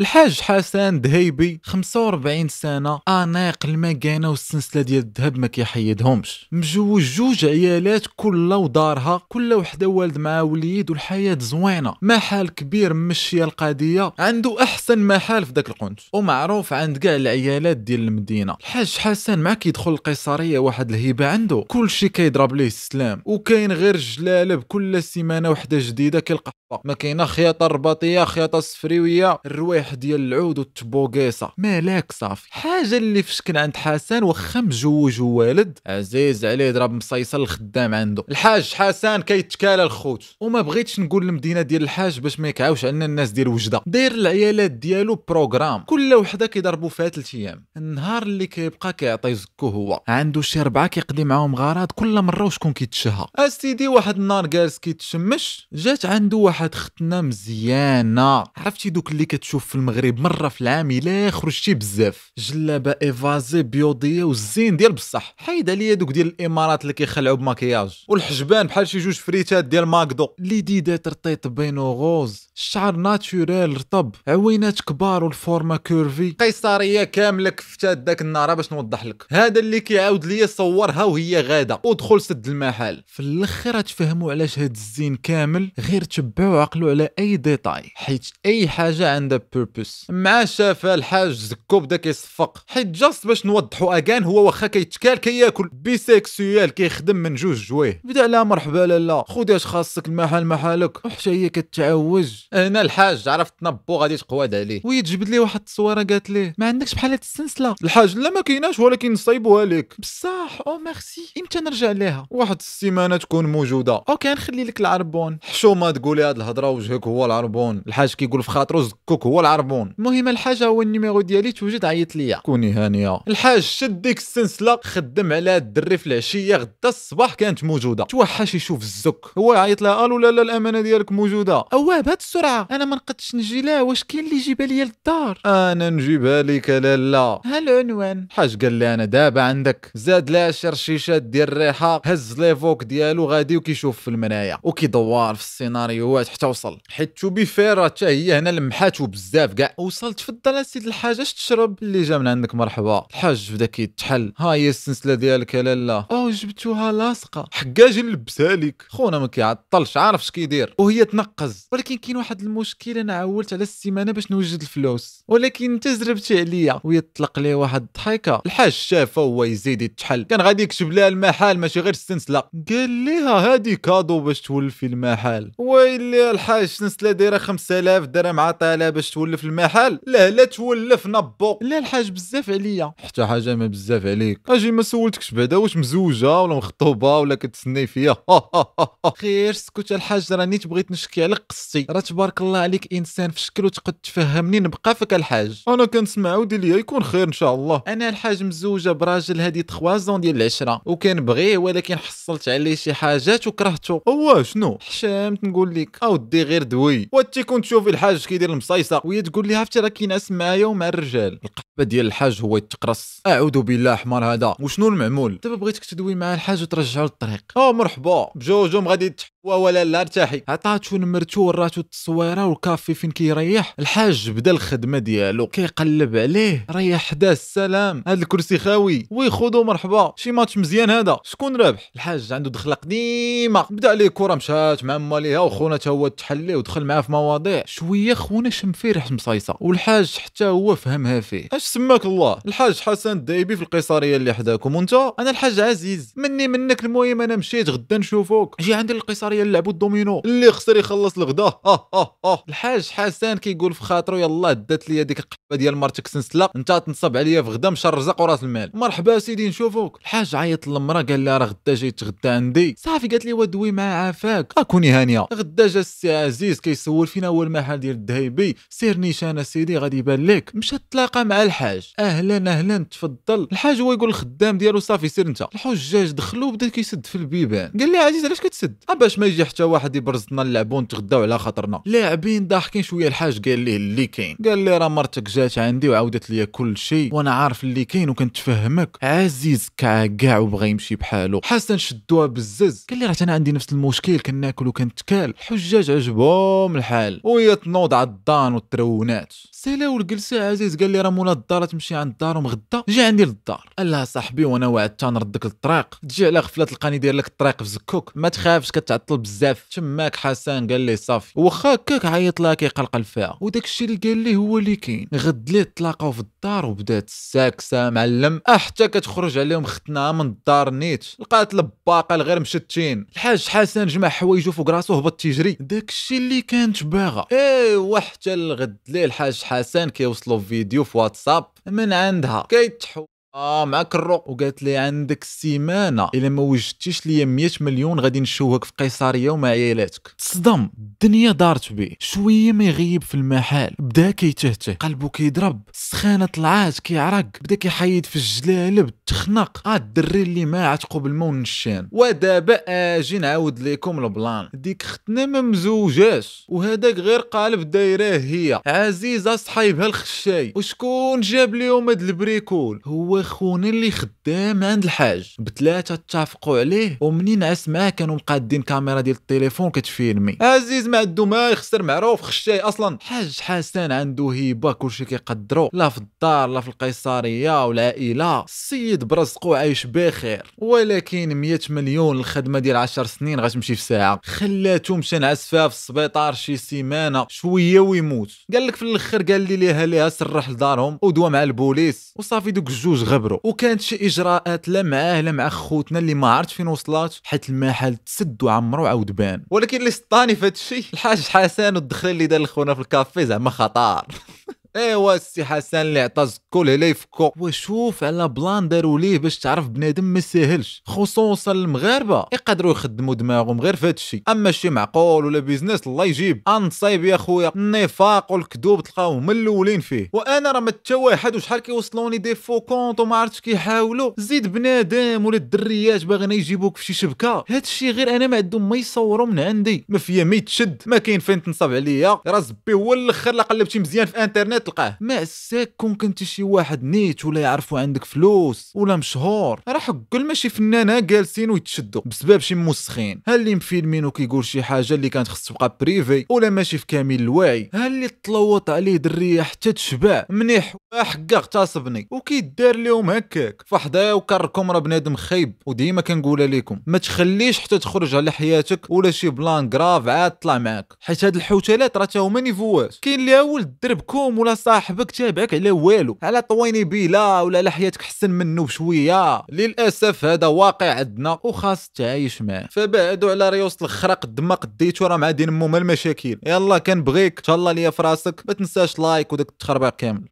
الحاج حسن دهيبي 45 سنه، انيق المكانه والسلسله ديال الذهب ما كيحيدهمش، مجوج جوج عيالات كلها ودارها، كل وحده والد مع وليد، والحياه زوينه. محل كبير مشيه القضيه، عنده احسن محل في داك القنت ومعروف عند كاع العيالات ديال المدينه. الحاج حسن مع كيدخل القيصريه واحد الهيبه عنده، كلشي كيضرب ليه السلام، وكاين غير جلاله بكل سيمانه وحده جديده كيلقى. ما كاينه خياطه الرباطيه، خياطه الصفريويه، الروايح ديال العود والتبوكيصه، ملاك صافي. حاجه اللي في شكل عند حسن، واخا مجوج ووالد عزيز عليه يضرب مصيصل الخدام عنده. الحاج حسن كيتكالى الخوت، وما بغيتش نقول المدينه ديال الحاج باش ما يكعاوش عندنا الناس ديال وجده. داير العيالات ديالو بروغرام، كل وحده كيضربوا فيها 3 ايام، النهار اللي كيبقى كيعطي زكو هو. عنده شي 4 كيقضي معاهم غراض كل مره، وشكون كيتشهى؟ اسيدي واحد النهار جالس كيتشمش، جات عنده واحد ختنا مزيانه، عرفتي دوك اللي كتشوف في المغرب مره في العام الا يخرج شي بزاف، جلابه ايفازي بيوضيه والزين ديال بصح، حيد عليا دوك ديال الامارات اللي كيخلعوا بماكياج، والحجبان بحال شي 2 فريتات ديال ماكدو، لي ديدا ترطيط بين وغوز، الشعر ناتشورال رطب، عوينات كبار والفورما كيرفي، قيصريه كامله كفتات داك النهار باش نوضح لك. هذا اللي كيعاود ليا صورها وهي غاده، ودخل سد المحل. في الاخر تفهموا علاش هاد الزين كامل غير تبعوا عقلو على اي ديتاي، حيت اي حاجه عندها بيربوس. مع شافها الحاج زكو بدا كيصفق، حيت جاست باش نوضحوا اكان هو واخا كيتكال كياكل، بيسيكسويال كيخدم من جوج جويه. بدا على مرحبا لالا، خذي اش خاصك، المحل محلك، وحتى هي كتعوج. هنا الحاج عرفت نبو غادي تقواد عليه، ويتجبد ليه واحد التصويره قالت ليه ما عندكش بحال هاد السلسله. الحاج لا ما كايناش ولكن نصايبوها لك. بصح او ميرسي، امتى نرجع ليها؟ واحد السيمانه تكون موجوده. اوكي نخلي لك العربون. حشومه تقولي هاد الهضره وجهك هو العربون، الحاج كيقول في خاطرو زكوك هو العربون. المهم الحاجه هو النيميرو ديالي، توجد عيط ليا، كوني هانيه. الحاج شد ديك السنسله، خدم على الدري في العشيه، غدا الصباح كانت موجوده. توحش يشوف الزك، هو عيط لها قالو لا لا الامانه ديالك موجوده. اواه بهاد السرعه، انا ما نقدش نجي لها، واش كاين اللي يجيبها ليا للدار؟ انا نجيبها لك لالا، ها العنوان. الحاج قال لي انا دابا عندك. زاد لها شي رشيشات ديال الريحه، هز ليفوك ديالو غادي وكيشوف في المرايا وكيدوار في السيناريوهات حتى وصل. حيت تو بي فير حتى هي هنا لمحاتو بزاف كاع. وصلت تفضل سيد الحاج اش تشرب؟ اللي جا من عندك مرحبا. الحاج بدا كيتحل، ها هي السلسله ديالك يا لالا. او جبتوها لاصقه، حكاجي نلبسها لك. خونا ما كيعطلش، عارف اش كيدير، وهي تنقز. ولكن كاين واحد المشكل، انا عولت على السيمانه باش نوجد الفلوس، ولكن انت زربتي عليا. ويطلق ليه واحد الضحكه. الحاج شافه هو يزيد يتحل، كان غادي يكتب لها المحل ماشي غير السلسله. قال ليها هادي كادو باش تولفي المحل. ويلي الحاج السلسله دايره 5000 درهم عطاله باش تولف المحل. لا لا تولف نبو. لا الحاج بزاف عليا. حتى حاجه ما بزاف عليك، اجي ما سولتكش بعدا واش مزوجه ولا مخطوبه ولا كتسني فيا. خير سكت الحاج، راني بغيت نشكي على قصتي، راه تبارك الله عليك انسان في شكل وتقد تفهمني. نبقى فيك الحاج، انا كنسمع ودي ليا يكون خير ان شاء الله. انا الحاج مزوجه براجل هادي 3 زون ديال العشره، وكنبغيه ولكن حصلت عليه شي حاجات وكرهته. هو شنو؟ حشمت نقول لك اودي غير دوي. وانتي كنت تشوفي الحاج كيدير المصايصه، وهي تقول لي عرفتي راه كينعس معايا ومع الرجال. القحبه ديال الحاج هو يتقرص، اعوذ بالله حمار هذا وشنو المعمول؟ دابا بغيتك تدوي مع الحاج وترجعو للطريق. او مرحبا بجوجهم غادي يتحوا ولا لا ارتاحي. عطاتو نمرتو وراتو التصويره والكافي فين كيريح. الحاج بدا الخدمه ديالو، كيقلب عليه، ريح حداه السلام، هذا الكرسي خاوي، ويخوضو مرحبا، شي ماتش مزيان هذا، شكون رابح؟ الحاج عنده دخله قديمه، بدا عليه كره مشات مع ماليها، وخونا تا هو تحليه ودخل معاه في مواضيع. شويه خونا شم فيه ريحه مصايصه، والحاج حتى هو فهمها فيه. اش سماك الله؟ الحاج حسن الدايبي في القيصريه اللي حداكم، وانت؟ انا الحاج عزيز، مني منك. المهم انا مشيت، غدا نشوفوك. جي عندي القيصريه نلعبوا الدومينو، اللي خسر يخلص الغدا. الحاج حسن كيقول في خاطرو يلاه دات ليا ديك القحبه ديال مرتك سنسله، انت تنصب عليا في غدا مش الرزق وراس المال. مرحبا سيدي نشوفوك. الحاج عيط للمراه قال لها راه غدا جاي تغدى عندي صافي. قالت لي ودوي مع عافاك، اكوني هانيه. غدا جا السي عزيز كيسول فينا هو المحل ديال الذهيبي، سير نيشان اسيدي غادي يبان لك. مشى تلاقى مع الحاج، اهلا اهلا تفضل. الحاج هو يقول الخدام ديالو صافي سير انت. الحجاج دخلوا وبدا كيسد في البيبان. قال لي عزيز علاش كتسد؟ باش ما يجي حتى واحد يبرزنا نلعبوا نتغداو على خاطرنا. لاعبين ضاحكين شويه. الحاج قال ليه اللي كاين. قال لي راه مرتك جات عندي وعاودت لي كل شيء، وانا عارف اللي كاين وكنتفهمك. عزيز كاع وبغى يمشي بحالو. حسن شدوها بالزز، قال لي راه انا عندي نفس المشكل، كناكل وكنتكال. الحجاج عجبهم الحال، وهي تنوض على الضان والترونات. سي لا ولقل ساعه عزيز قال لي راه مولا الدار تمشي عند الدار وغدا جي عندي للدار. قال لها صاحبي وانا وعدتها نردك للطريق، تجي على غفله تلقاني داير لك الطريق في زكوك، ما تخافش كتعطل بزاف تماك حسن. قال لي صافي، واخا هكاك عيط لها كيقلقل فيها، وداك الشيء اللي قال لي هو اللي كاين. غد ليه تلاقاو في الدار وبدات الساكسه معلم حتى كتخرج عليهم ختناها من الدار نيت، لقات الباقه غير مشتين. الحاج حسن جمع حوايجو فوق راسو هبط تجري، داك الشيء اللي كانت باغا. ايوا حتى الغد ليه الحاج حسن كيوصلو فيديو في واتساب من عندها كيتحو معاك الرق، وقالت لي عندك السيمانه الا ما وجدتيش ليا 100 مليون غادي نشوهك في قيصريه ومع عيالاتك. تصدم الدنيا دارت بيه، شويه ما يغيب في المحل بدا كيتهته، قلبو كيضرب، السخانه طلعات كيعرق، بدا كيحيد في الجلالب تخنق. الدري اللي ما عتقو بالمون النشان. ودابا اجي نعاود لكم البلان. ديك ختنا ما مزوجاش وهذاك غير قالب دايراه هي عزيزه صحيبها الخشاي، وشكون جاب ليهم هاد البريكول؟ هو خونا اللي خدام عند الحاج. بثلاثه اتفقوا عليه، ومنين عس معاه كانوا مقادين كاميرا ديال التليفون كتفيلمي. عزيز ما عنده ما يخسر، معروف خشاي اصلا. الحاج حسن عنده هيبه، كلشي كيقدرو، لا في الدار لا في القيصريه والعائله. السيد برزقو عايش بخير، ولكن 100 مليون الخدمه ديال 10 سنين غتمشي في ساعه. خلاتو مشى نعس فيها في السبيطار شي سيمانه شويه ويموت. قال لك في الاخر قال لي ليها سرح لدارهم ودوا مع البوليس وصافي. دوك الجوج غبرو، وكانت شي اجراءات لا معاه لا مع خوتنا اللي ما عرفت فين وصلات، حيت المحل تسد وعمرو عاود بان. ولكن اللي سطاني في هادشي الحاج حسن والدخله اللي دار لخونا في الكافي زعما خطار. ايوا السي حسن اللي عطا زكول على يفكو، وشوف على بلان داروا ليه باش تعرف بنادم ما ساهلش، خصوصا المغاربه يقدروا يخدموا دماغهم غير في هذا الشيء، اما شي معقول ولا بيزنس الله يجيب. انصايب يا خويا النفاق والكذوب تلقاوهم من الاولين فيه، وانا راه ما حتى واحد وشحال كيوصلوني دي فو كونط وما عرفتش كيحاولوا. زيد بنادم ولا الدريات باغيين يجيبوك في شي شبكه، هذا الشيء غير انا ما عندهم ما يصوروا من عندي، ما فيا ما يتشد، ما كاين فين تنصب عليا، راه زبي هو الاخر. لا قلبتي مزيان في انترنت تلقاه. ما ساك كون كنتي شي واحد نيت ولا يعرفوا عندك فلوس ولا مشهور، راه حقل ماشي فنانه جالسين ويتشدوا بسبب شي موسخين، ها اللي مفيلمين وكيقول شي حاجه اللي كانت خص تبقى بريفي ولا ماشي في كامل الوعي، ها اللي تلوط عليه دريه حتى تشبع منيح حقا اغتصبني، وكيدار لهم هكاك فحدايا. وكركم راه بنادم خايب، وديما كنقولها لكم ما تخليش حتى تخرج على حياتك ولا شي بلان كراف عاد طلع معاك، حيت هاد الحوتلات راه تا هما نيفوات. كاين اللي هاول دربكم ولا صاحبك تابعك على والو، على طويني بيلا ولا على حياتك حسن منه بشويه. للاسف هذا واقع عندنا وخاص تعايش معاه. فبعدوا على ريوس الخرق الدماق ديتو راه مع دين مم المشاكل. يلا كنبغيك تهلا ليا فراسك، ما تنساش لايك وداك التخربيق كامل.